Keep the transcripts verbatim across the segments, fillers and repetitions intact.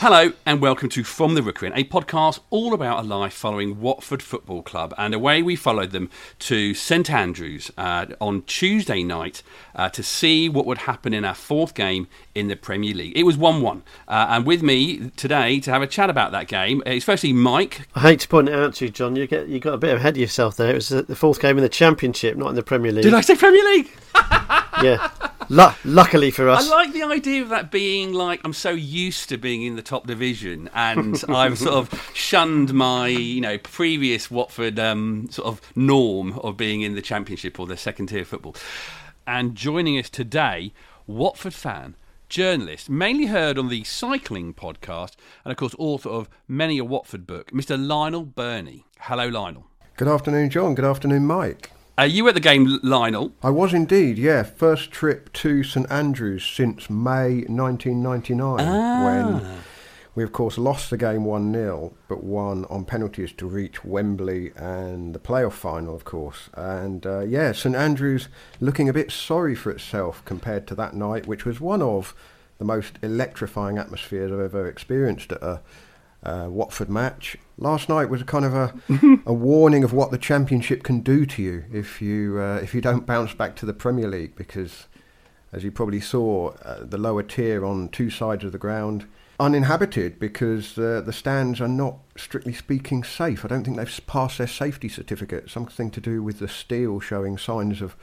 Hello and welcome to From the Rookery, a podcast all about a life following Watford Football Club. And away we followed them to St Andrews uh, on Tuesday night uh, to see what would happen in our fourth game in the Premier League. It was one one. Uh, and with me today to have a chat about that game, it's firstly Mike. I hate to point it out to you, John, you get you got a bit ahead of yourself there. It was the fourth game in the Championship, not in the Premier League. Did I say Premier League? Yeah. L- luckily for us. I like the idea of that being like, I'm so used to being in the top division and I've sort of shunned my, you know, previous Watford um, sort of norm of being in the Championship or the second tier football. And joining us today, Watford fan, journalist, mainly heard on the cycling podcast and of course author of many a Watford book, Mister Lionel Burney. Hello, Lionel. Good afternoon, John. Good afternoon, Mike. Uh, you were at the game, Lionel. I was indeed, yeah. First trip to St Andrews since May nineteen ninety-nine, ah. when we, of course, lost the game one nil, but won on penalties to reach Wembley and the playoff final, of course. And, uh, yeah, St Andrews looking a bit sorry for itself compared to that night, which was one of the most electrifying atmospheres I've ever experienced at a Uh, Watford match. Last night was a kind of a, a warning of what the Championship can do to you if you uh, if you don't bounce back to the Premier League, because as you probably saw, uh, the lower tier on two sides of the ground uninhabited because uh, the stands are not, strictly speaking, safe. I don't think they've passed their safety certificate, something to do with the steel showing signs of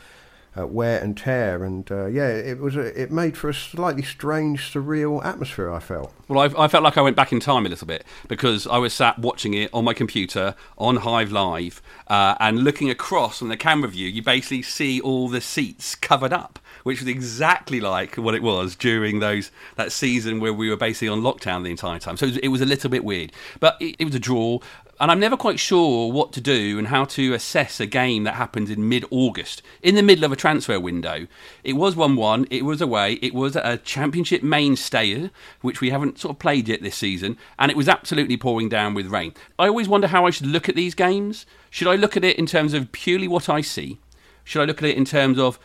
Uh, wear and tear, and uh, yeah, it was a, it made for a slightly strange, surreal atmosphere, I felt. Well, I've, I felt like I went back in time a little bit, because I was sat watching it on my computer on Hive Live, uh, and looking across from the camera view, you basically see all the seats covered up, which was exactly like what it was during those that season where we were basically on lockdown the entire time. So it was, it was a little bit weird, but it, it was a draw. And I'm never quite sure what to do and how to assess a game that happens in mid-August, in the middle of a transfer window. It was one one, it was away, it was a Championship mainstayer, which we haven't sort of played yet this season, and it was absolutely pouring down with rain. I always wonder how I should look at these games. Should I look at it in terms of purely what I see? Should I look at it in terms of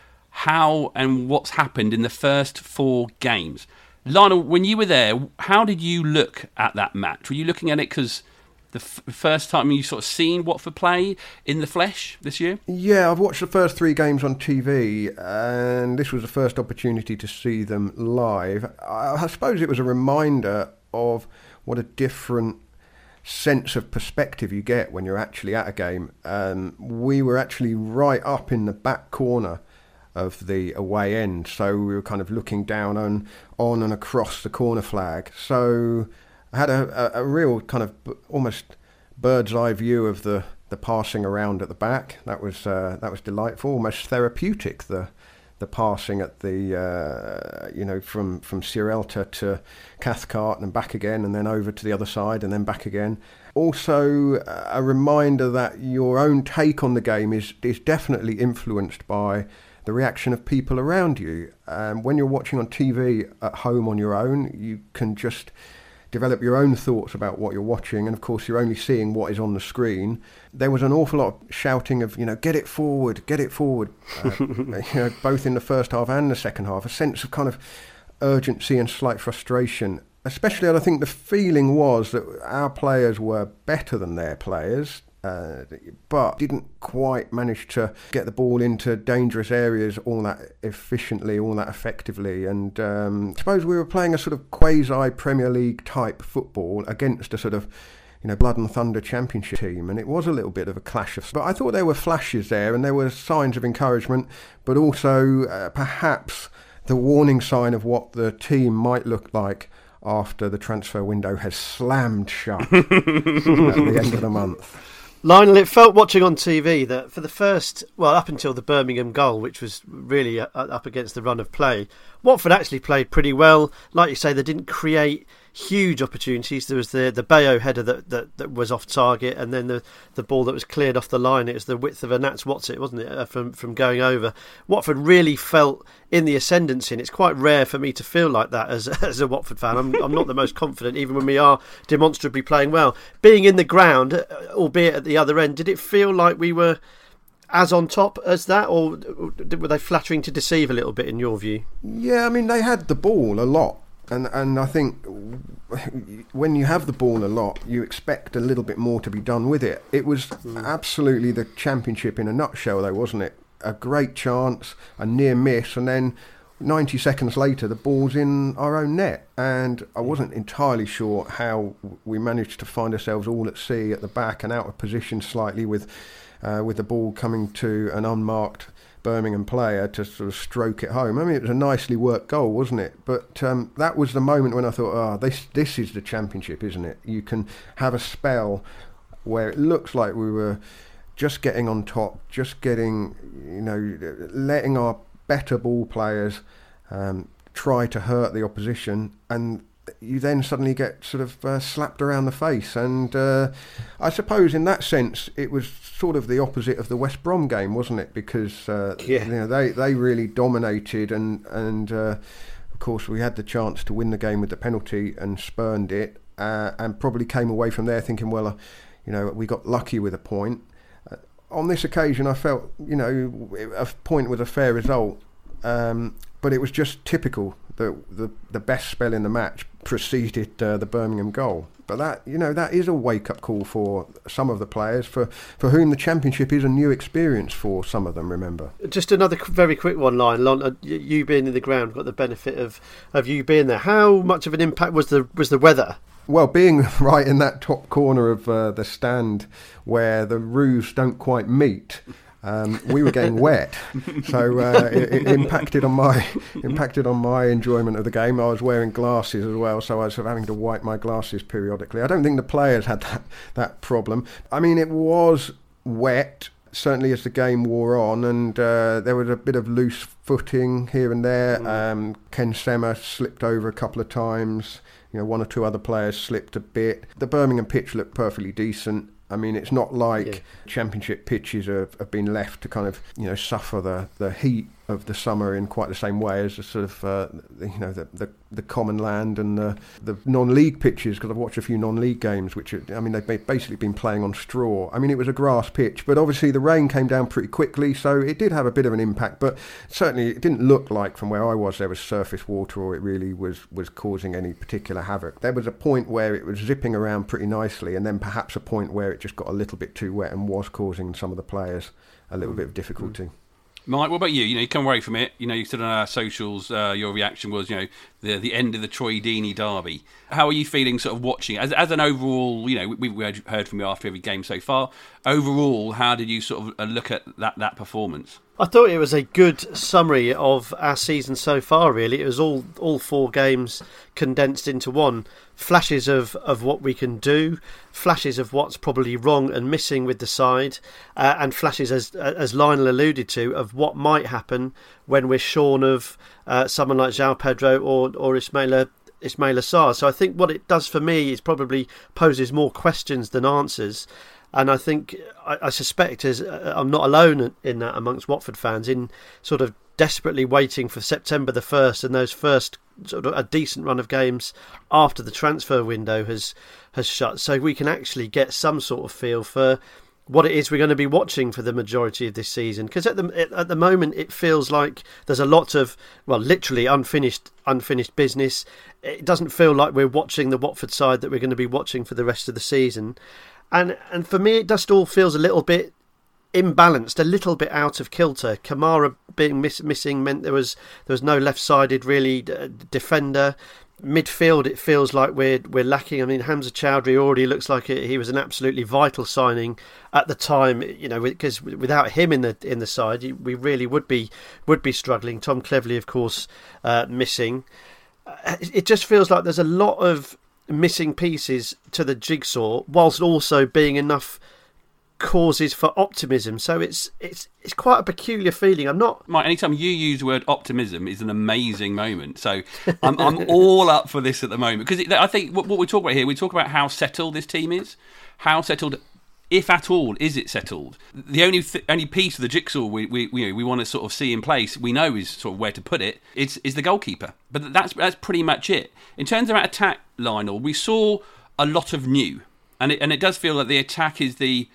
how and what's happened in the first four games? Lionel, when you were there, how did you look at that match? Were you looking at it because the f- first time you sort of seen Watford play in the flesh this year? Yeah, I've watched the first three games on T V, and this was the first opportunity to see them live. I, I suppose it was a reminder of what a different sense of perspective you get when you're actually at a game. Um, we were actually right up in the back corner of the away end, so we were kind of looking down on, on and across the corner flag. So I had a, a, a real kind of b- almost bird's eye view of the, the passing around at the back. That was uh, that was delightful, almost therapeutic. The the passing at the uh, you know from from Søyland to Cathcart and back again, and then over to the other side and then back again. Also, a reminder that your own take on the game is is definitely influenced by the reaction of people around you. Um, when you're watching on T V at home on your own, you can just develop your own thoughts about what you're watching, and of course you're only seeing what is on the screen. There was an awful lot of shouting of, you know, get it forward, get it forward, uh, you know, both in the first half and the second half, a sense of kind of urgency and slight frustration. Especially, I think the feeling was that our players were better than their players, uh, but didn't quite manage to get the ball into dangerous areas all that efficiently, all that effectively. And um, I suppose we were playing a sort of quasi-Premier League type football against a sort of, you know, blood and thunder Championship team, and it was a little bit of a clash of. But I thought there were flashes there, and there were signs of encouragement, but also uh, perhaps the warning sign of what the team might look like after the transfer window has slammed shut at the end of the month. Lionel, it felt watching on T V that for the first, well, up until the Birmingham goal, which was really up against the run of play, Watford actually played pretty well. Like you say, they didn't create huge opportunities. There was the, the Bayo header that, that, that was off target, and then the, the ball that was cleared off the line. It was the width of a Nat's Watsit, wasn't it, from, from going over. Watford really felt in the ascendancy, and it's quite rare for me to feel like that as, as a Watford fan. I'm, I'm not the most confident, even when we are demonstrably playing well. Being in the ground, albeit at the other end, did it feel like we were as on top as that, or were they flattering to deceive a little bit in your view? Yeah, I mean, they had the ball a lot And and I think when you have the ball a lot, you expect a little bit more to be done with it. It was mm. absolutely the Championship in a nutshell, though, wasn't it? A great chance, a near miss, and then ninety seconds later, the ball's in our own net. And I wasn't entirely sure how we managed to find ourselves all at sea at the back and out of position slightly with uh, with the ball coming to an unmarked Birmingham player to sort of stroke it home. I mean, it was a nicely worked goal, wasn't it? But um, that was the moment when I thought, ah, oh, this this is the Championship, isn't it? You can have a spell where it looks like we were just getting on top, just getting, you know, letting our better ball players um, try to hurt the opposition, and you then suddenly get sort of uh, slapped around the face. And uh, I suppose in that sense it was sort of the opposite of the West Brom game, wasn't it? Because uh, yeah. you know, they, they really dominated, and, and uh, of course we had the chance to win the game with the penalty and spurned it, uh, and probably came away from there thinking, well, uh, you know, we got lucky with a point. Uh, on this occasion I felt, you know, a point was a fair result, um, but it was just typical. The, the the best spell in the match preceded uh, the Birmingham goal. But that, you know, that is a wake-up call for some of the players, for, for whom the Championship is a new experience for some of them, remember. Just another very quick one, Lionel. You being in the ground, got the benefit of, of you being there. How much of an impact was the was the weather? Well, being right in that top corner of uh, the stand where the roofs don't quite meet, Um, we were getting wet, so uh, it, it impacted on my impacted on my enjoyment of the game. I was wearing glasses as well, so I was having to wipe my glasses periodically. I don't think the players had that, that problem. I mean, it was wet, certainly as the game wore on, and uh, there was a bit of loose footing here and there. Mm. Um, Ken Semmer slipped over a couple of times. You know, one or two other players slipped a bit. The Birmingham pitch looked perfectly decent. I mean, it's not like yeah. Championship pitches have, have been left to kind of, you know, suffer the, the heat of the summer in quite the same way as the sort of, uh, you know, the, the the common land and the, the non-league pitches, because I've watched a few non-league games, which, are, I mean, they've basically been playing on straw. I mean, it was a grass pitch, but obviously the rain came down pretty quickly, so it did have a bit of an impact, but certainly it didn't look like from where I was there was surface water or it really was, was causing any particular havoc. There was a point where it was zipping around pretty nicely, and then perhaps a point where it just got a little bit too wet and was causing some of the players a little mm. bit of difficulty. Mm. Mike, what about you? You know, you come away from it. You know, you said on our socials, uh, your reaction was, you know, the the end of the Troy Deeney derby. How are you feeling, sort of watching as as an overall? You know, we've heard from you after every game so far. Overall, how did you sort of look at that that performance? I thought it was a good summary of our season so far. Really, it was all all four games condensed into one. Flashes of, of what we can do, flashes of what's probably wrong and missing with the side, uh, and flashes, as as Lionel alluded to, of what might happen when we're shorn of uh, someone like João Pedro or or Ismaïla Ismaïla Sarr. So I think what it does for me is probably poses more questions than answers. And I think, I, I suspect, as uh, I'm not alone in that amongst Watford fans, in sort of desperately waiting for September the first and those first sort of a decent run of games after the transfer window has has shut, so we can actually get some sort of feel for what it is we're going to be watching for the majority of this season. Because at the at the moment it feels like there's a lot of, well, literally unfinished unfinished business. It doesn't feel like we're watching the Watford side that we're going to be watching for the rest of the season. And and for me, it just all feels a little bit imbalanced, a little bit out of kilter. Kamara being miss, missing meant there was there was no left-sided really uh, defender. Midfield, it feels like we're we're lacking. I mean, Hamza Chowdhury already looks like he was an absolutely vital signing at the time. You know, because without him in the in the side, we really would be would be struggling. Tom Cleverley, of course, uh, missing. It just feels like there's a lot of missing pieces to the jigsaw, whilst also being enough causes for optimism. So it's it's it's quite a peculiar feeling. I'm not Mike, anytime you use the word optimism is an amazing moment, so I'm I'm all up for this at the moment, because I think what, what we talk about here, we talk about how settled this team is, how settled, if at all, is it settled. The only th- only piece of the jigsaw we we you know, we want to sort of see in place, we know is sort of where to put it, is is the goalkeeper, but that's that's pretty much it. In terms of our attack, Lionel, we saw a lot of new, and it, and it does feel that the attack is the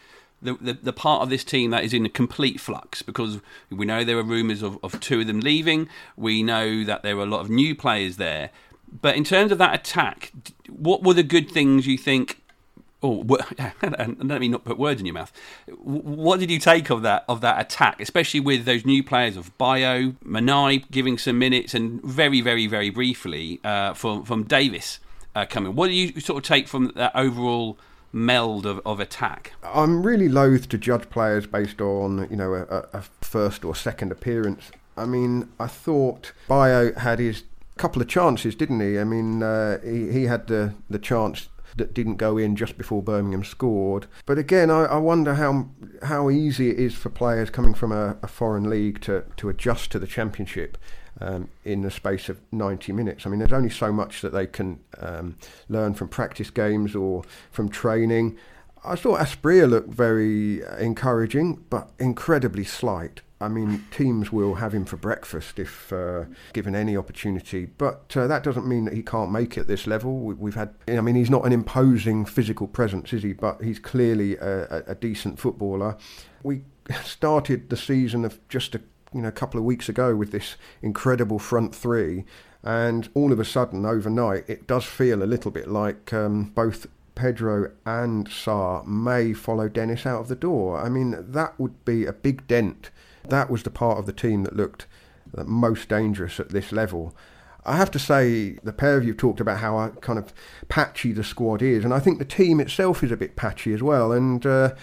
The, the the part of this team that is in a complete flux, because we know there are rumours of, of two of them leaving. We know that there are a lot of new players there. But in terms of that attack, what were the good things you think? Oh, and let me not put words in your mouth. What did you take of that of that attack, especially with those new players of Bayo, Manaj giving some minutes, and very, very, very briefly uh, from from Davis uh, coming? What do you sort of take from that overall meld of, of attack? I'm really loath to judge players based on you know a, a first or second appearance. I mean, I thought Bayo had his couple of chances, didn't he? I mean, uh, he he had the the chance that didn't go in just before Birmingham scored. But again, I, I wonder how how easy it is for players coming from a, a foreign league to, to adjust to the Championship um, in the space of ninety minutes. I mean, there's only so much that they can um, learn from practice games or from training. I thought Asprea looked very encouraging, but incredibly slight. I mean, teams will have him for breakfast if uh, given any opportunity, but uh, that doesn't mean that he can't make it at this level. We, we've had, I mean, he's not an imposing physical presence, is he? But he's clearly a, a decent footballer. We started the season of just a you know couple of weeks ago with this incredible front three, and all of a sudden, overnight, it does feel a little bit like um, both Pedro and Sarr may follow Dennis out of the door. I mean, that would be a big dent. That was the part of the team that looked most dangerous at this level. I have to say, the pair of you talked about how kind of patchy the squad is, and I think the team itself is a bit patchy as well. And, uh,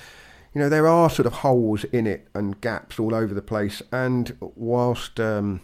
you know, there are sort of holes in it and gaps all over the place. And whilst um,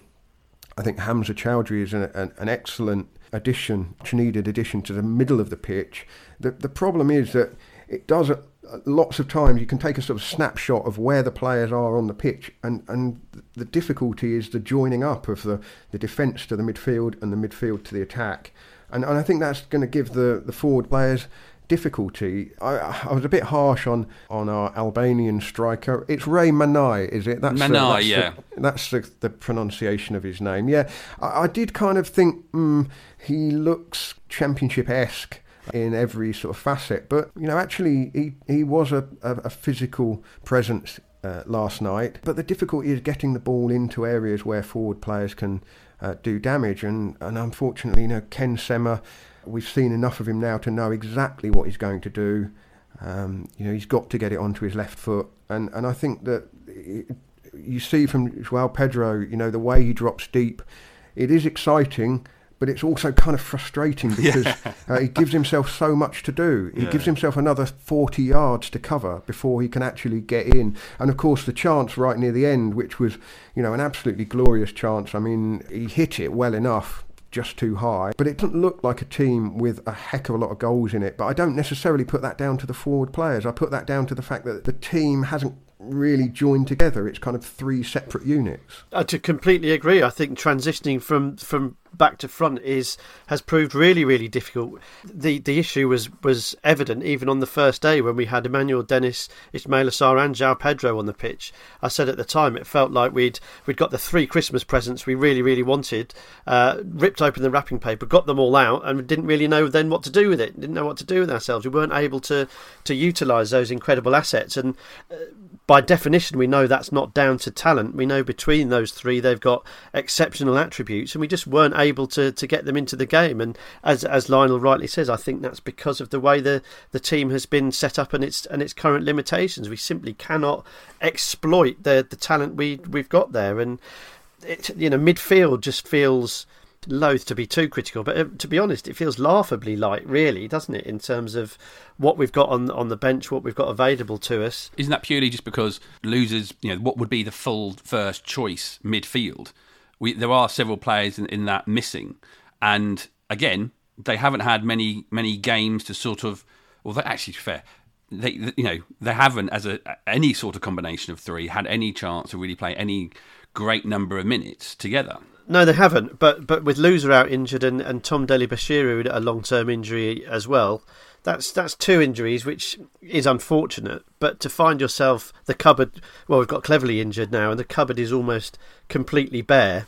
I think Hamza Chowdhury is an, an, an excellent addition, much needed addition to the middle of the pitch, the, the problem is that it does a, lots of times you can take a sort of snapshot of where the players are on the pitch, and, and the difficulty is the joining up of the, the defence to the midfield and the midfield to the attack. And, and I think that's going to give the, the forward players difficulty. I, I was a bit harsh on, on our Albanian striker. It's Ray Manaj, is it? That's Manaj, uh, that's yeah. The, that's the, the pronunciation of his name. Yeah, I, I did kind of think mm, he looks Championship-esque in every sort of facet, but you know actually he, he was a, a, a physical presence uh, last night, but the difficulty is getting the ball into areas where forward players can uh, do damage, and, and unfortunately you know Ken Semmer, we've seen enough of him now to know exactly what he's going to do. Um, you know he's got to get it onto his left foot, and, and I think that it, you see from João Pedro, you know the way he drops deep, it is exciting, but it's also kind of frustrating because yeah. uh, he gives himself so much to do. He yeah. gives himself another forty yards to cover before he can actually get in. And, of course, the chance right near the end, which was, you know, an absolutely glorious chance. I mean, he hit it well enough, just too high. But it doesn't look like a team with a heck of a lot of goals in it. But I don't necessarily put that down to the forward players. I put that down to the fact that the team hasn't really joined together. It's kind of three separate units. I to completely agree. I think transitioning from from back to front is has proved really really difficult. The the issue was was evident even on the first day when we had Emmanuel Dennis, Ismaïla Sarr and João Pedro on the pitch. I said at the time it felt like we'd we'd got the three Christmas presents we really really wanted, uh, ripped open the wrapping paper, got them all out, and didn't really know then what to do with it. Didn't know what to do with ourselves. We weren't able to to utilise those incredible assets, and uh, by definition, we know that's not down to talent. We know between those three, they've got exceptional attributes, and we just weren't able to, to get them into the game. And as as Lionel rightly says, I think that's because of the way the, the team has been set up and its and its current limitations. We simply cannot exploit the the talent we we've got there. And it, you know, midfield just feels loath to be too critical, but to be honest, it feels laughably light, really, doesn't it, in terms of what we've got on on the bench, what we've got available to us. Isn't that purely just because losers, you know, what would be the full first choice midfield? We, there are several players in, in that missing, and again, they haven't had many many games to sort of. Well, that actually fair. They, you know, they haven't as a any sort of combination of three had any chance to really play any great number of minutes together. No, they haven't. But but with Loser out injured and, and Tom Delibashiru a long term injury as well, that's that's two injuries, which is unfortunate. But to find yourself the cupboard, well, we've got Cleverley injured now, and the cupboard is almost completely bare,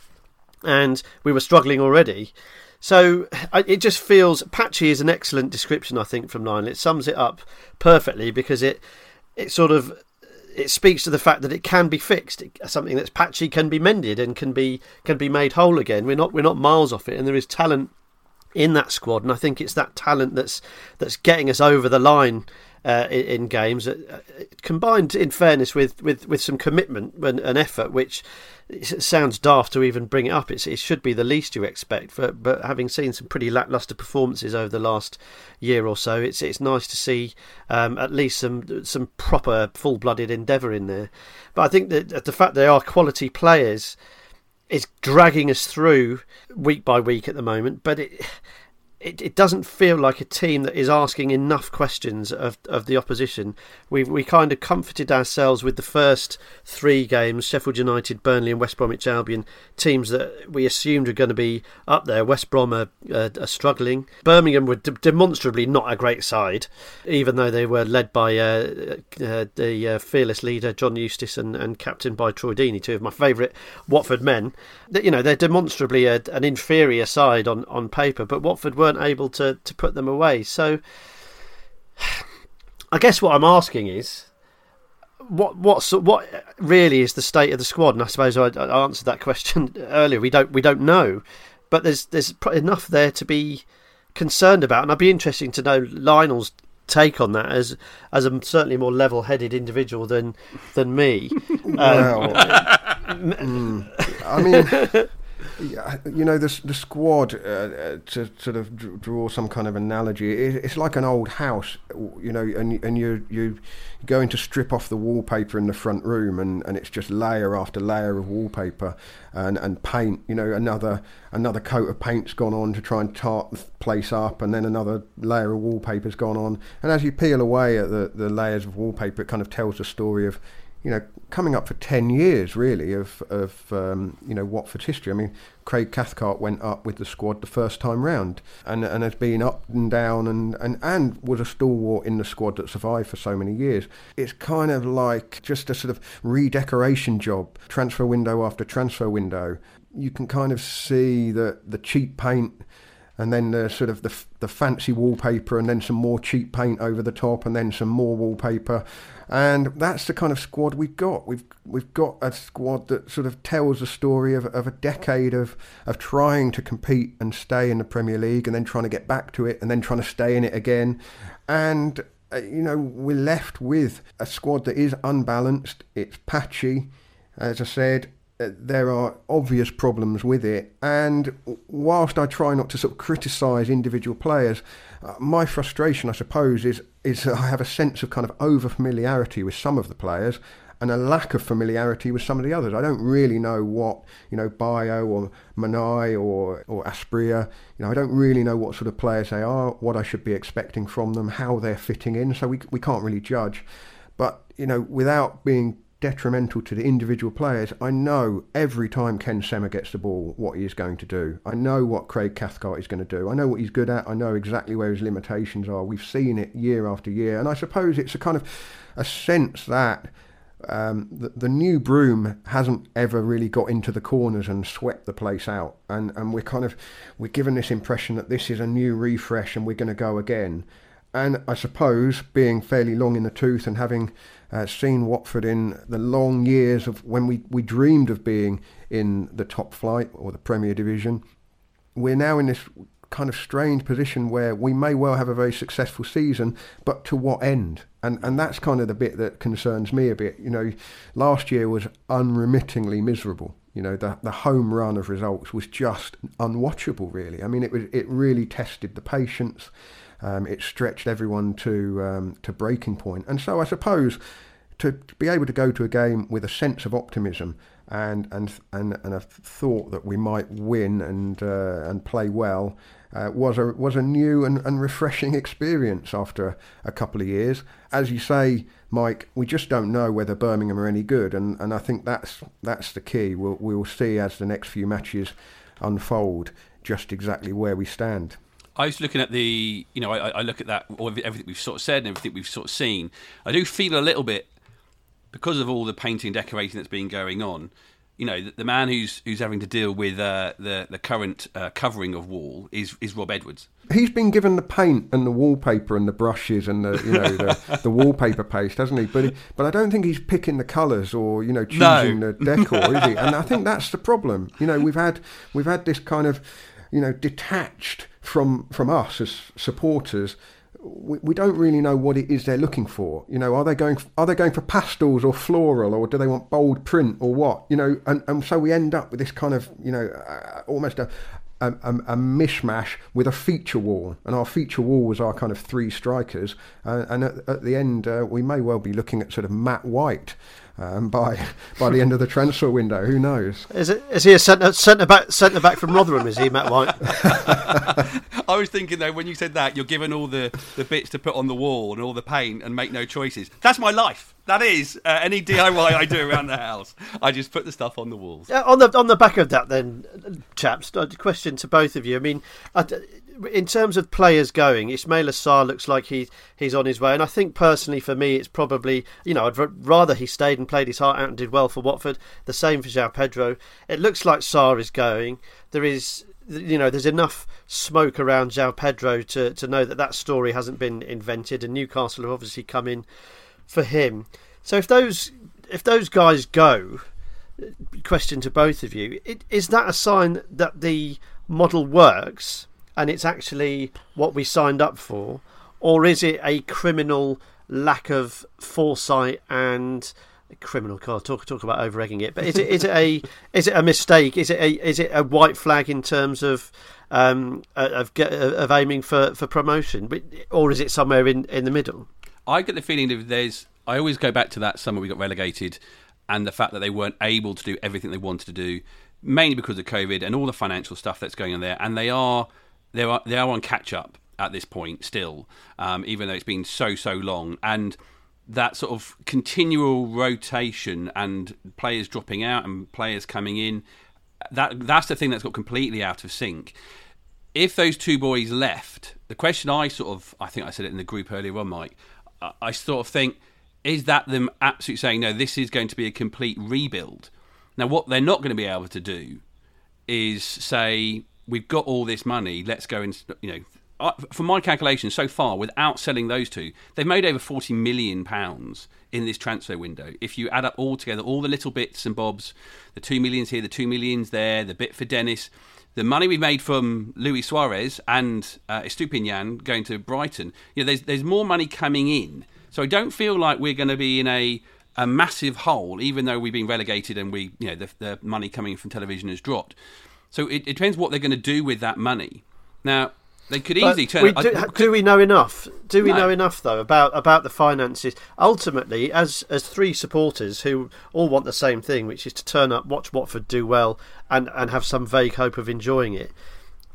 and we were struggling already. So it just feels patchy is an excellent description, I think, from Lionel. It sums it up perfectly because it it sort of. It speaks to the fact that it can be fixed. Something that's patchy can be mended and can be can be made whole again. We're not we're not miles off it, and there is talent in that squad, and I think it's that talent that's that's getting us over the line uh, in, in games, uh, combined, in fairness, with, with, with some commitment and, and effort, which it sounds daft to even bring it up. It's, it should be the least you expect, for, but having seen some pretty lacklustre performances over the last year or so, it's it's nice to see um, at least some some proper full-blooded endeavour in there. But I think that the fact they are quality players is dragging us through week by week at the moment, but it it, it doesn't feel like a team that is asking enough questions of, of the opposition. We we kind of comforted ourselves with the first three games, Sheffield United, Burnley and West Bromwich Albion, teams that we assumed were going to be up there. West Brom are, uh, are struggling. Birmingham were de- demonstrably not a great side, even though they were led by uh, uh, the uh, fearless leader, John Eustace, and, and captained by Troy Deeney, two of my favourite Watford men. That, you know, they're demonstrably a, an inferior side on, on paper, but Watford were able to, to put them away. So I guess what I'm asking is what what what really is the state of the squad, and I suppose I, I answered that question earlier. We don't we don't know, but there's there's enough there to be concerned about, and I'd be interested to know Lionel's take on that as as a certainly more level-headed individual than than me. um, well, mm, I mean Yeah, you know, the, the squad, uh, to sort of draw some kind of analogy, it, it's like an old house, you know, and and you're, you're going to strip off the wallpaper in the front room, and, and it's just layer after layer of wallpaper and, and paint, you know, another another coat of paint's gone on to try and tart the place up, and then another layer of wallpaper's gone on. And as you peel away at the, the layers of wallpaper, it kind of tells the story of, you know, coming up for ten years, really, of, of um, you know, Watford's history. I mean, Craig Cathcart went up with the squad the first time round, and, and has been up and down, and, and, and was a stalwart in the squad that survived for so many years. It's kind of like just a sort of redecoration job, transfer window after transfer window. You can kind of see the, the cheap paint, and then the sort of the, the fancy wallpaper, and then some more cheap paint over the top, and then some more wallpaper. And that's the kind of squad we've got. We've we've got a squad that sort of tells the story of, of a decade of, of trying to compete and stay in the Premier League, and then trying to get back to it, and then trying to stay in it again. And, uh, you know, we're left with a squad that is unbalanced. It's patchy, as I said. There are obvious problems with it, and whilst I try not to sort of criticise individual players, uh, my frustration, I suppose, is is that I have a sense of kind of over familiarity with some of the players, and a lack of familiarity with some of the others. I don't really know what, you know, Bayo or Manaj or or Asprea, you know, I don't really know what sort of players they are, what I should be expecting from them, how they're fitting in. So we we can't really judge, but you know, without being detrimental to the individual players, I know every time Ken Semmer gets the ball what he is going to do. I know what Craig Cathcart is going to do. I know what he's good at. I know exactly where his limitations are. We've seen it year after year, and I suppose it's a kind of a sense that um, the, the new broom hasn't ever really got into the corners and swept the place out, and and we're kind of we're given this impression that this is a new refresh and we're going to go again. And I suppose, being fairly long in the tooth and having uh, seen Watford in the long years of when we, we dreamed of being in the top flight or the Premier Division, we're now in this kind of strange position where we may well have a very successful season, but to what end? And and that's kind of the bit that concerns me a bit. You know, last year was unremittingly miserable. You know, the the home run of results was just unwatchable, really. I mean, it was it really tested the patience. Um, it stretched everyone to um, to breaking point. And so I suppose to, to be able to go to a game with a sense of optimism and and and, and a thought that we might win and uh, and play well uh, was a was a new and, and refreshing experience after a couple of years. As you say, Mike, we just don't know whether Birmingham are any good, and, and I think that's that's the key. We'll we'll see as the next few matches unfold just exactly where we stand. I was looking at the, you know, I, I look at that, everything we've sort of said and everything we've sort of seen. I do feel a little bit, because of all the painting and decorating that's been going on, you know, the, the man who's who's having to deal with uh, the, the current uh, covering of wall is, is Rob Edwards. He's been given the paint and the wallpaper and the brushes and the, you know, the, the wallpaper paste, hasn't he? But but I don't think he's picking the colours or, you know, choosing no. the decor, is he? And I think that's the problem. You know, we've had we've had this kind of, you know, detached from from us as supporters, we, we don't really know what it is they're looking for. You know, are they going are they going for pastels or floral, or do they want bold print or what? You know, and, and so we end up with this kind of, you know, uh, almost a, a, a mishmash with a feature wall. And our feature wall was our kind of three strikers. Uh, and at, at the end, uh, we may well be looking at sort of Matt White. Um, by by the end of the transfer window, who knows? Is it is he a centre centre back centre back from Rotherham? Is he Matt White? I was thinking though, when you said that, you're given all the, the bits to put on the wall and all the paint and make no choices. That's my life. That is uh, any D I Y I do around the house. I just put the stuff on the walls. Yeah, on the on the back of that, then, chaps. A question to both of you. I mean, I, in terms of players going, Ismaïla Sarr looks like he he's on his way, and I think personally for me, it's probably, you know, I'd r- rather he stayed and played his heart out and did well for Watford. The same for João Pedro. It looks like Sarr is going. There is, you know, there's enough smoke around João Pedro to to know that that story hasn't been invented, and Newcastle have obviously come in for him. So if those if those guys go, question to both of you, it, is that a sign that the model works and it's actually what we signed up for, or is it a criminal lack of foresight and criminal? God, talk talk about over-egging it. But is it is it a is it a mistake? Is it a is it a white flag in terms of um of of aiming for, for promotion, or is it somewhere in, in the middle? I get the feeling that there's... I always go back to that summer we got relegated and the fact that they weren't able to do everything they wanted to do, mainly because of COVID and all the financial stuff that's going on there. And they are they are, they are on catch-up at this point still, um, even though it's been so, so long. And that sort of continual rotation and players dropping out and players coming in, that that's the thing that's got completely out of sync. If those two boys left, the question I sort of... I think I said it in the group earlier on, Mike... I sort of think, is that them absolutely saying, no, this is going to be a complete rebuild? Now, what they're not going to be able to do is say, we've got all this money, let's go and, you know, for my calculations so far, without selling those two, they've made over forty million pounds in this transfer window. If you add up all together, all the little bits and bobs, the two millions here, the two millions there, the bit for Dennis, the money we made from Luis Suarez and uh, Estupiñán going to Brighton, you know, there's there's more money coming in. So I don't feel like we're going to be in a, a massive hole, even though we've been relegated and we, you know, the, the money coming from television has dropped. So it, it depends what they're going to do with that money. Now, they could easily but turn... We do, I, could, do we know enough? Do we no. know enough, though, about, about the finances? Ultimately, as as three supporters who all want the same thing, which is to turn up, watch Watford do well and, and have some vague hope of enjoying it,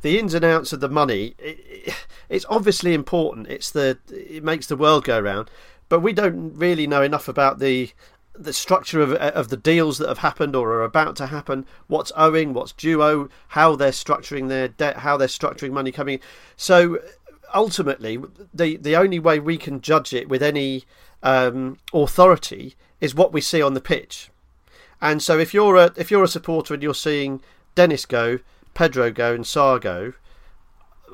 the ins and outs of the money, it, it, it's obviously important. It's the It makes the world go round. But we don't really know enough about the... the structure of of the deals that have happened or are about to happen, what's owing, what's due owe, how they're structuring their debt, how they're structuring money coming in. So ultimately, the the only way we can judge it with any um, authority is what we see on the pitch. And so if you're a if you're a supporter and you're seeing Dennis go, Pedro go, and Sarr go,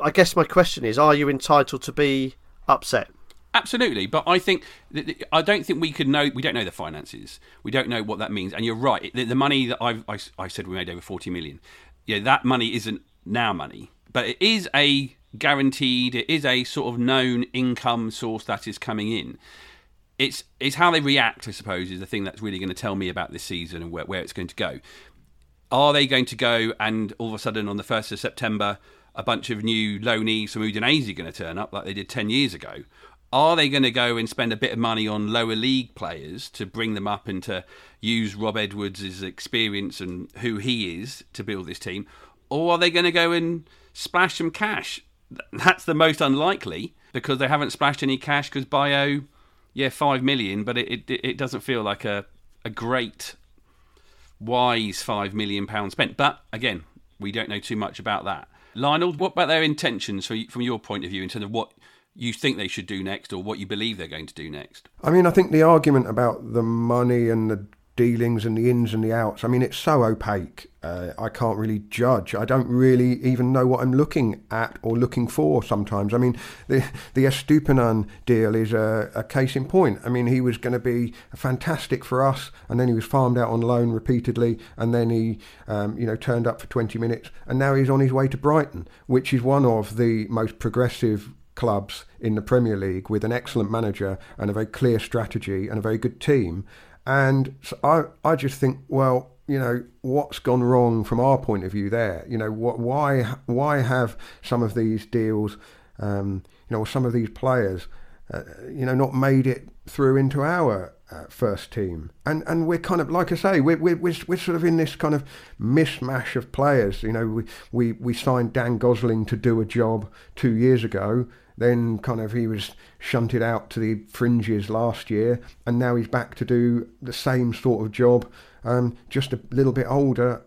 I guess my question is: are you entitled to be upset? Absolutely, but I think I don't think we could know. We don't know the finances. We don't know what that means. And you're right. The, the money that I've, I I said we made over forty million. Yeah, that money isn't now money, but it is a guaranteed. It is a sort of known income source that is coming in. It's it's how they react, I suppose, is the thing that's really going to tell me about this season and where where it's going to go. Are they going to go and all of a sudden on the first of September, a bunch of new loanees from Udinese are going to turn up like they did ten years ago? Are they going to go and spend a bit of money on lower league players to bring them up and to use Rob Edwards' experience and who he is to build this team? Or are they going to go and splash some cash? That's the most unlikely because they haven't splashed any cash because Bayo, yeah, five million, but it, it, it doesn't feel like a, a great, wise five million pounds spent. But again, we don't know too much about that. Lionel, what about their intentions from your point of view in terms of what you think they should do next or what you believe they're going to do next? I mean, I think the argument about the money and the dealings and the ins and the outs. I mean, it's so opaque. Uh, I can't really judge. I don't really even know what I'm looking at or looking for sometimes. I mean, the the Estupiñán deal is a, a case in point. I mean, he was going to be fantastic for us, and then he was farmed out on loan repeatedly, and then he, um, you know, turned up for twenty minutes, and now he's on his way to Brighton, which is one of the most progressive clubs in the Premier League, with an excellent manager and a very clear strategy and a very good team. And so I, I just think, well, you know, what's gone wrong from our point of view there? You know, what, why, why have some of these deals, um, you know, or some of these players, uh, you know, not made it through into our uh, first team? And and we're kind of, like I say, we're we're we're, we're sort of in this kind of mishmash of players. You know, we, we we signed Dan Gosling to do a job two years ago. Then kind of he was shunted out to the fringes last year, and now he's back to do the same sort of job, um, just a little bit older.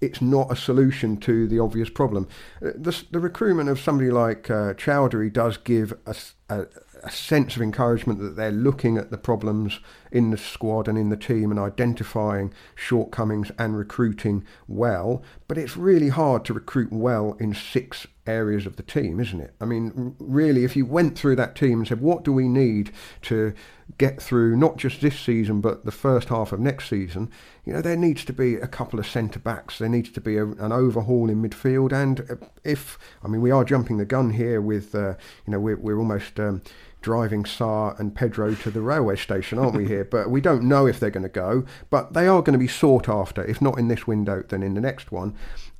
It's not a solution to the obvious problem. The, the recruitment of somebody like uh, Chowdhury does give a, a, a sense of encouragement that they're looking at the problems in the squad and in the team and identifying shortcomings and recruiting well. But it's really hard to recruit well in six areas of the team, isn't it? I mean, really, if you went through that team and said, what do we need to get through not just this season but the first half of next season, you know, there needs to be a couple of centre backs, there needs to be a, an overhaul in midfield. And if, I mean, we are jumping the gun here with uh, you know, we're, we're almost um, driving Sarr and Pedro to the railway station, aren't we here? But we don't know if they're going to go, but they are going to be sought after, if not in this window then in the next one.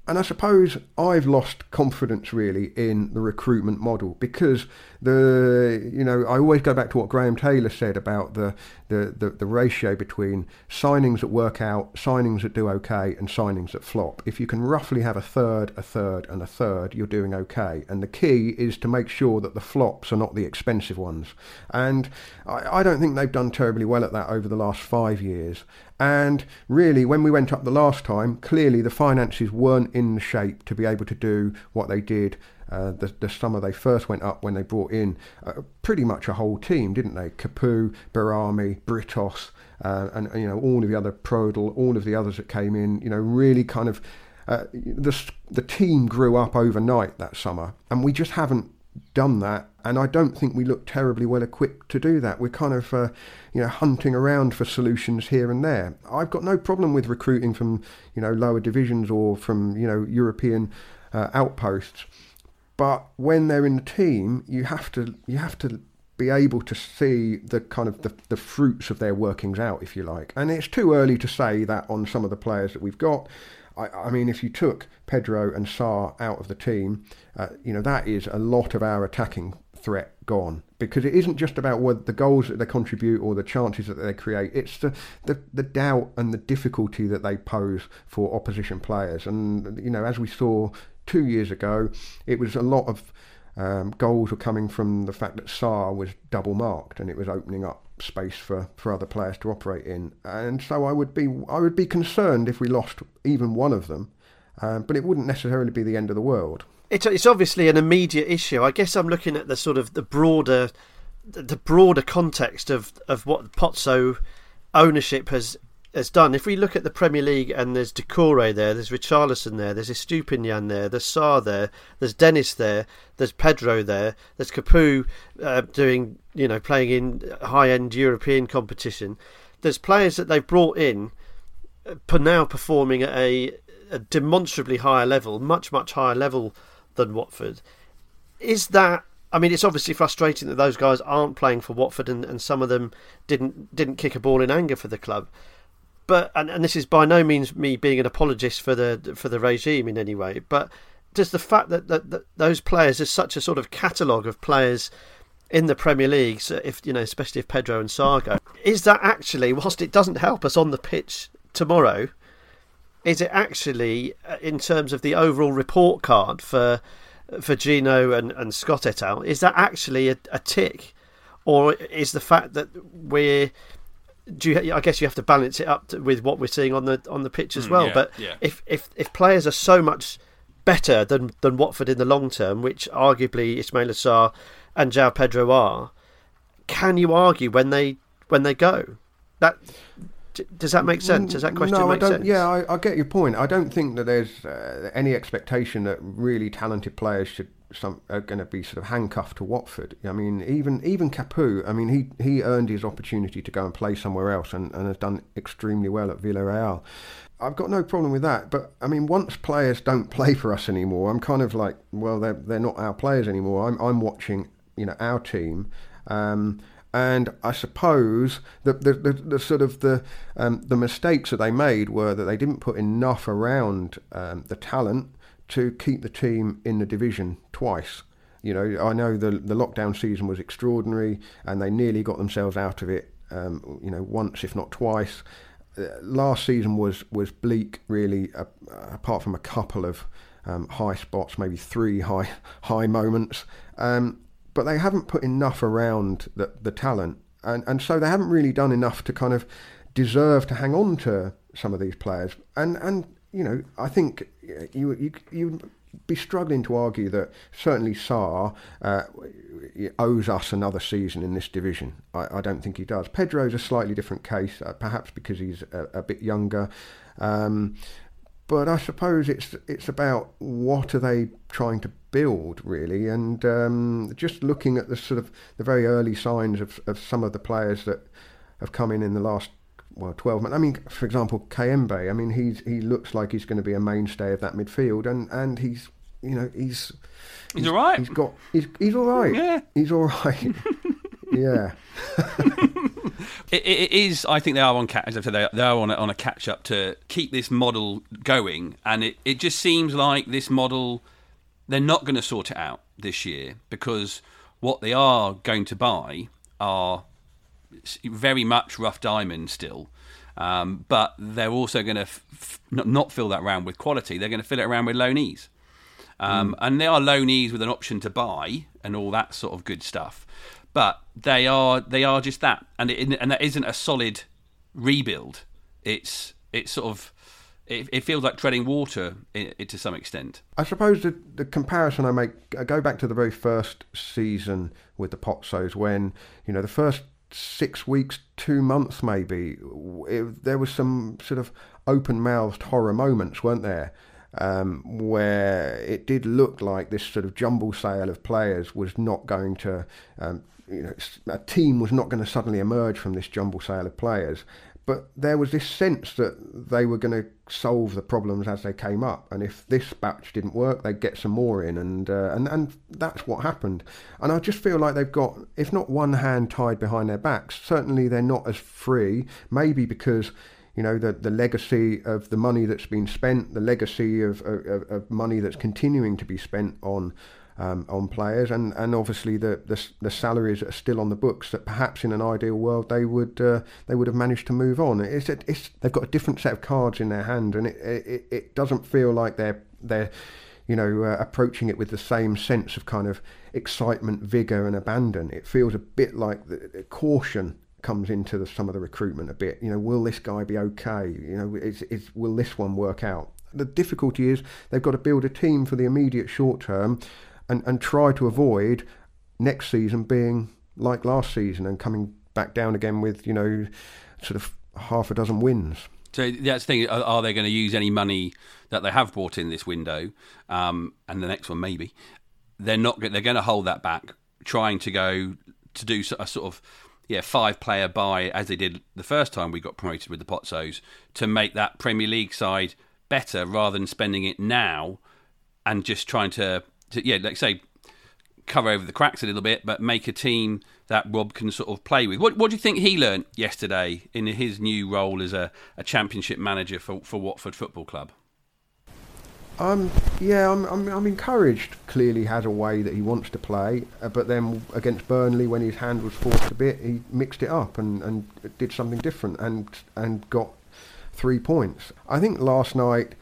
And I suppose I've lost confidence really in the recruitment model, because the, you know, I always go back to what Graham Taylor said about the the, the, the ratio between signings that work out, signings that do okay, and signings that flop. If you can roughly have a third, a third, and a third, you're doing okay. And the key is to make sure that the flops are not the expensive ones. And I, I don't think they've done terribly well at that over the last five years. And really, when we went up the last time, clearly the finances weren't in the shape to be able to do what they did uh, the, the summer they first went up, when they brought in uh, pretty much a whole team, didn't they? Capu, Barami, Britos, uh, and, you know, all of the other Prodal, all of the others that came in, you know, really kind of... Uh, the, the team grew up overnight that summer, and we just haven't done that, and I don't think we look terribly well equipped to do that. We're kind of uh, you know, hunting around for solutions here and there. I've got no problem with recruiting from, you know, lower divisions or from, you know, European uh, outposts, but when they're in the team, you have to you have to be able to see the kind of the, the fruits of their workings out, if you like. And it's too early to say that on some of the players that we've got. I mean, if you took Pedro and Sarr out of the team, uh, you know, that is a lot of our attacking threat gone, because it isn't just about what the goals that they contribute or the chances that they create. It's the, the, the doubt and the difficulty that they pose for opposition players. And, you know, as we saw two years ago, it was a lot of um, goals were coming from the fact that Sarr was double marked, and it was opening up space for, for other players to operate in. And so I would be I would be concerned if we lost even one of them, uh, but it wouldn't necessarily be the end of the world. It's it's obviously an immediate issue. I guess I'm looking at the sort of the broader the broader context of of what Pozzo ownership has has done. If we look at the Premier League, and there's Decore there, there's Richarlison there, there's Estupiñán there, there's Sarr there, there's Dennis there, there's Pedro there, there's Capu uh, doing, you know, playing in high-end European competition. There's players that they've brought in uh, now performing at a, a demonstrably higher level, much, much higher level than Watford. Is that, I mean, it's obviously frustrating that those guys aren't playing for Watford, and, and some of them didn't didn't kick a ball in anger for the club. But and, and this is by no means me being an apologist for the for the regime in any way. But does the fact that, that, that those players, there's such a sort of catalogue of players in the Premier League, so if you know, especially if Pedro and Sarr go, is that actually, whilst it doesn't help us on the pitch tomorrow, is it actually in terms of the overall report card for for Gino and, and Scott et al, is that actually a, a tick, or is the fact that we're Do you, I guess you have to balance it up to, with what we're seeing on the on the pitch as mm, well. Yeah, but yeah. If, if if players are so much better than, than Watford in the long term, which arguably Ismaïla Sarr and João Pedro are, can you argue when they when they go? That Does that make sense? Does that question no, make I don't, sense? Yeah, I, I get your point. I don't think that there's uh, any expectation that really talented players should some are going to be sort of handcuffed to Watford. I mean, even even Capu. I mean, he, he earned his opportunity to go and play somewhere else, and, and has done extremely well at Villarreal. I've got no problem with that, but I mean, once players don't play for us anymore, I'm kind of like, well, they're they're not our players anymore. I'm I'm watching, you know, our team. Um, And I suppose that the, the, the sort of the um, the mistakes that they made were that they didn't put enough around um, the talent to keep the team in the division twice. You know, I know the the lockdown season was extraordinary, and they nearly got themselves out of it. Um, you know, once if not twice. Uh, last season was was bleak, really. Uh, apart from a couple of um, high spots, maybe three high high moments. Um, But they haven't put enough around the, the talent, and, and so they haven't really done enough to kind of deserve to hang on to some of these players. And and you know, I think you you you'd be struggling to argue that certainly Sarr uh, owes us another season in this division. I, I don't think he does. Pedro's a slightly different case, uh, perhaps because he's a, a bit younger. Um, But I suppose it's it's about what are they trying to build, really, and um, just looking at the sort of the very early signs of, of some of the players that have come in in the last well twelve months. I mean, for example, Kayembe. I mean, he's he looks like he's going to be a mainstay of that midfield, and, and he's you know he's he's, he's all right. He's got he's he's all right. Yeah. He's all right. Yeah. It, it is. I think they are on as I've said, they are on a, on a catch up to keep this model going, and it, it just seems like this model they're not going to sort it out this year, because what they are going to buy are very much rough diamonds still, um, but they're also going to f- not fill that round with quality. They're going to fill it around with loanees, um, mm. and they are loanees with an option to buy and all that sort of good stuff. But they are they are just that, and it, and that isn't a solid rebuild. It's it's sort of it, it feels like treading water in, in, to some extent. I suppose the, the comparison I make, I go back to the very first season with the Pozzos, when you know the first six weeks, two months maybe, it, there was some sort of open-mouthed horror moments, weren't there? Um, where it did look like this sort of jumble sale of players was not going to, um, you know, a team was not going to suddenly emerge from this jumble sale of players. But there was this sense that they were going to solve the problems as they came up, and if this batch didn't work, they'd get some more in, and uh, and and that's what happened. And I just feel like they've got, if not one hand tied behind their backs, certainly they're not as free. Maybe because, you know, the, the legacy of the money that's been spent, the legacy of, of, of money that's continuing to be spent on um, on players, and, and obviously the, the the salaries that are still on the books that perhaps in an ideal world they would uh, they would have managed to move on. It's, a, it's they've got a different set of cards in their hand, and it it, it doesn't feel like they're they're you know uh, approaching it with the same sense of kind of excitement, vigour, and abandon. It feels a bit like the, the caution comes into the, some of the recruitment a bit. You know, will this guy be okay? You know, is, is, will this one work out? The difficulty is they've got to build a team for the immediate short term, and, and try to avoid next season being like last season and coming back down again with, you know, sort of half a dozen wins. So that's the thing, are, are they going to use any money that they have brought in this window, um, and the next one maybe? They're not. They're going to hold that back, trying to go to do a sort of Yeah, five-player buy, as they did the first time we got promoted with the Pozzos, to make that Premier League side better, rather than spending it now and just trying to, to yeah, like say, cover over the cracks a little bit, but make a team that Rob can sort of play with. What, what do you think he learnt yesterday in his new role as a, a Championship manager for, for Watford Football Club? Um, yeah, I'm, I'm I'm encouraged. Clearly has a way that he wants to play, uh, but then against Burnley, when his hand was forced a bit, he mixed it up and, and did something different and and got three points. I think last night,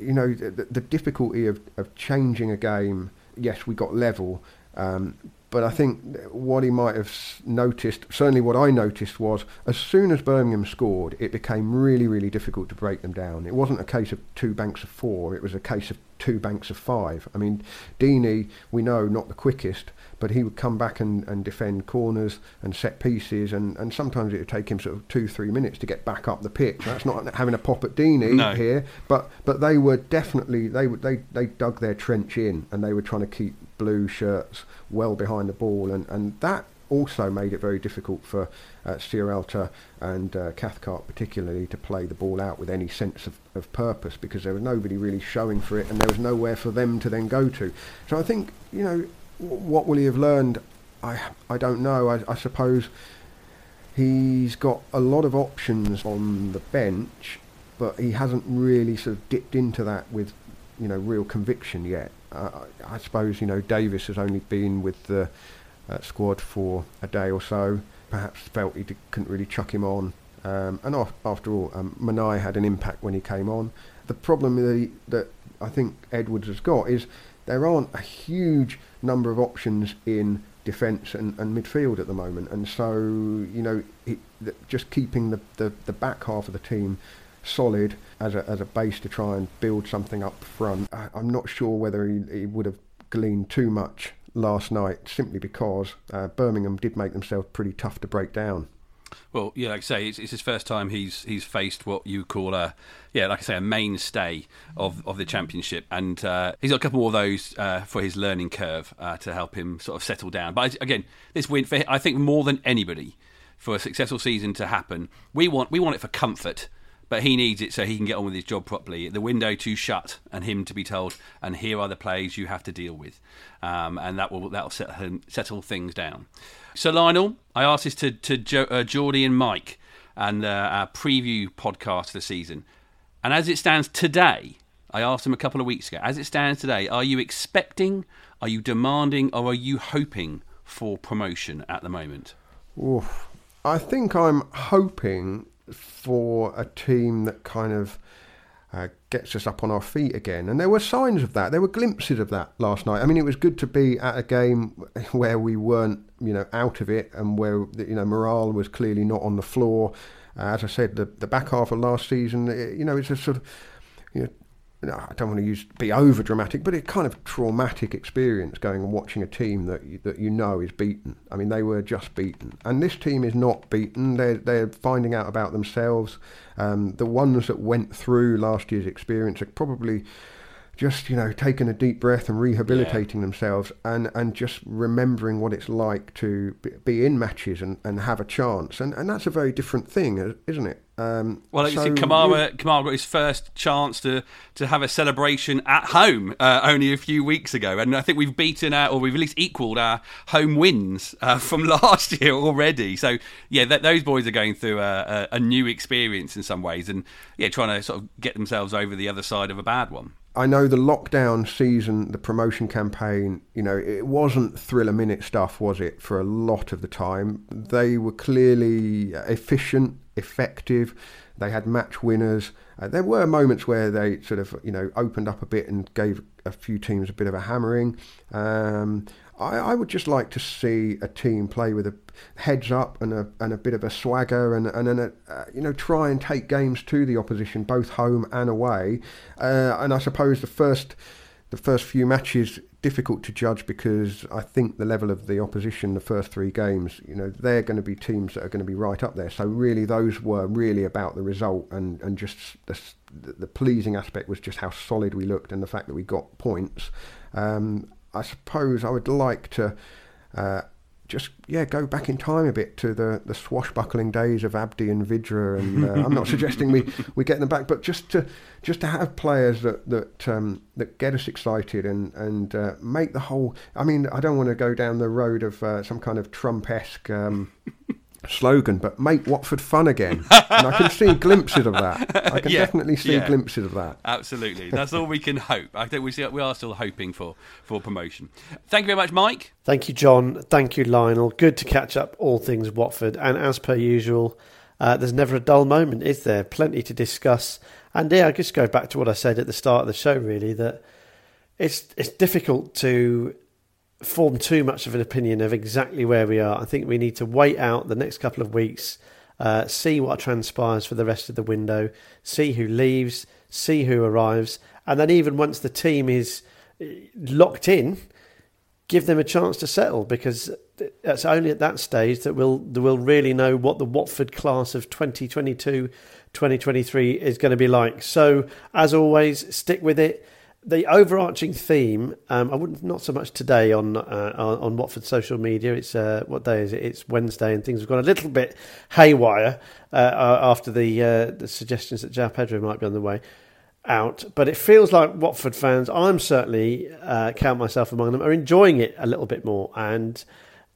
you know, the, the difficulty of, of changing a game, yes, we got level, um, but I think what he might have noticed, certainly what I noticed, was as soon as Birmingham scored, it became really, really difficult to break them down. It wasn't a case of two banks of four. It was a case of two banks of five. I mean, Deeney, we know, not the quickest, but he would come back and, and defend corners and set pieces, and, and sometimes it would take him sort of two, three minutes to get back up the pitch. That's not having a pop at Deeney no. here, but but they were definitely, they would they they dug their trench in, and they were trying to keep blue shirts well behind the ball, and, and that also made it very difficult for uh, Sieralta and uh, Cathcart particularly to play the ball out with any sense of, of purpose, because there was nobody really showing for it, and there was nowhere for them to then go to. So I think, you know, what will he have learned? I I don't know. I, I suppose he's got a lot of options on the bench, but he hasn't really sort of dipped into that with, you know, real conviction yet. Uh, I, I suppose, you know, Davis has only been with the Uh, squad for a day or so, perhaps felt he d couldn't really chuck him on, um, and af after all um, Manai had an impact when he came on. The problem the, that I think Edwards has got is there aren't a huge number of options in defence and, and midfield at the moment, and so, you know, it, th just keeping the, the, the back half of the team solid as a, as a base to try and build something up front. I, I'm not sure whether he, he would have gleaned too much last night, simply because uh, Birmingham did make themselves pretty tough to break down. Well, yeah, like I say, it's, it's his first time he's he's faced what you call a, yeah, like I say, a mainstay of, of the Championship, and uh, he's got a couple more of those uh, for his learning curve uh, to help him sort of settle down. But again, this win, for, I think, more than anybody, for a successful season to happen, we want we want it for comfort. But he needs it so he can get on with his job properly. The window to shut and him to be told, and here are the players you have to deal with. Um, and that will that'll set him, settle things down. So, Lionel, I asked this to, to jo, uh, Geordie and Mike and uh, our preview podcast for the season. And as it stands today, I asked him a couple of weeks ago, as it stands today, are you expecting, are you demanding, or are you hoping for promotion at the moment? Oof. I think I'm hoping for a team that kind of uh, gets us up on our feet again, and there were signs of that, there were glimpses of that last night. I mean, it was good to be at a game where we weren't, you know, out of it, and where, you know, morale was clearly not on the floor. Uh, as I said, the, the back half of last season, it, you know, it's a sort of, you know, I don't want to use be over dramatic, but it's kind of traumatic experience going and watching a team that you, that you know is beaten. I mean, they were just beaten, and this team is not beaten. They're they're finding out about themselves. Um, the ones that went through last year's experience are probably just, you know, taking a deep breath and rehabilitating yeah. themselves, and, and just remembering what it's like to be in matches and, and have a chance. And, and that's a very different thing, isn't it? Um, well, like so, you see, Kamara, Kamara got his first chance to, to have a celebration at home uh, only a few weeks ago. And I think we've beaten our, or we've at least equalled our home wins uh, from last year already. So, yeah, th those boys are going through a, a, a new experience in some ways, and, yeah, trying to sort of get themselves over the other side of a bad one. I know the lockdown season, the promotion campaign, you know, it wasn't thrill-a-minute stuff, was it, for a lot of the time. They were clearly efficient, effective. They had match winners. Uh, there were moments where they sort of, you know, opened up a bit and gave a few teams a bit of a hammering. Um, I, I would just like to see a team play with a heads up and a and a bit of a swagger, and and, and a, uh, you know, try and take games to the opposition, both home and away. Uh, and I suppose the first the first few matches difficult to judge, because I think the level of the opposition, the first three games, you know, they're going to be teams that are going to be right up there. So really, those were really about the result, and and just the, the pleasing aspect was just how solid we looked and the fact that we got points. Um, I suppose I would like to uh, just yeah go back in time a bit to the, the swashbuckling days of Abdi and Vidra, and uh, I'm not suggesting we, we get them back, but just to just to have players that that um, that get us excited and and uh, make the whole. I mean, I don't want to go down the road of uh, some kind of Trump-esque Um, slogan, but make Watford fun again. And I can see glimpses of that. I can yeah, definitely see yeah. glimpses of that. Absolutely. That's all we can hope. I think we see, we are still hoping for, for promotion. Thank you very much, Mike. Thank you, John. Thank you, Lionel. Good to catch up all things Watford. And as per usual, uh, there's never a dull moment, is there? Plenty to discuss. And yeah, I just go back to what I said at the start of the show, really, that it's it's difficult to form too much of an opinion of exactly where we are. I think we need to wait out the next couple of weeks, uh, see what transpires for the rest of the window, see who leaves, see who arrives, And then even once the team is locked in, give them a chance to settle, because that's only at that stage that we'll, that we'll really know what the Watford class of twenty twenty-two twenty twenty-three is going to be like. So, as always, stick with it. The overarching theme, um, I wouldn't not so much today on uh, on Watford social media. It's uh, what day is it? It's Wednesday, and things have gone a little bit haywire uh, after the uh, the suggestions that João Pedro might be on the way out. But it feels like Watford fans, I'm certainly uh, count myself among them, are enjoying it a little bit more, and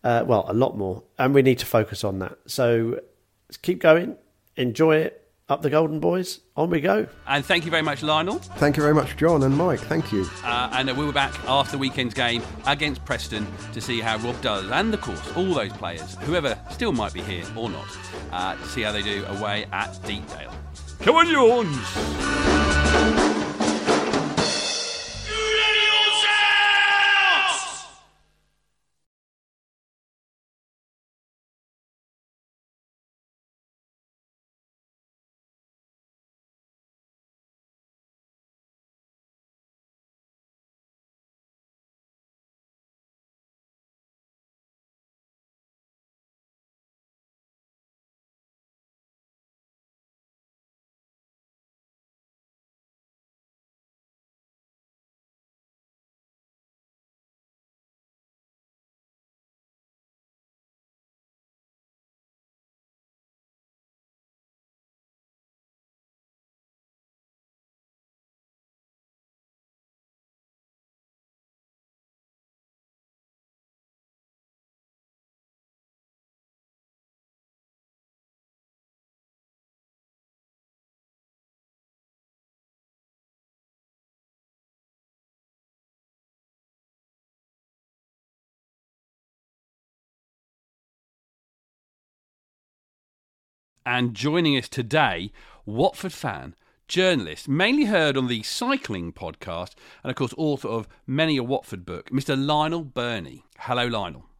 uh, well, a lot more. And we need to focus on that. So let's keep going, enjoy it. Up the Golden Boys, on we go. And thank you very much, Lionel. Thank you very much, John and Mike. Thank you. Uh, and we were back after the weekend's game against Preston to see how Rob does, and of course all those players, whoever still might be here or not, uh, to see how they do away at Deepdale. Come on, you horns! And joining us today, Watford fan, journalist, mainly heard on the cycling podcast, and of course author of many a Watford book, Mister Lionel Burney. Hello, Lionel.